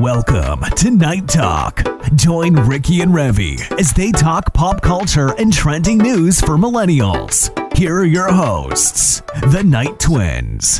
Welcome to Night Talk. Join Ricky and Revy as they talk pop culture and trending news for millennials. Here are your hosts, the Night Twins.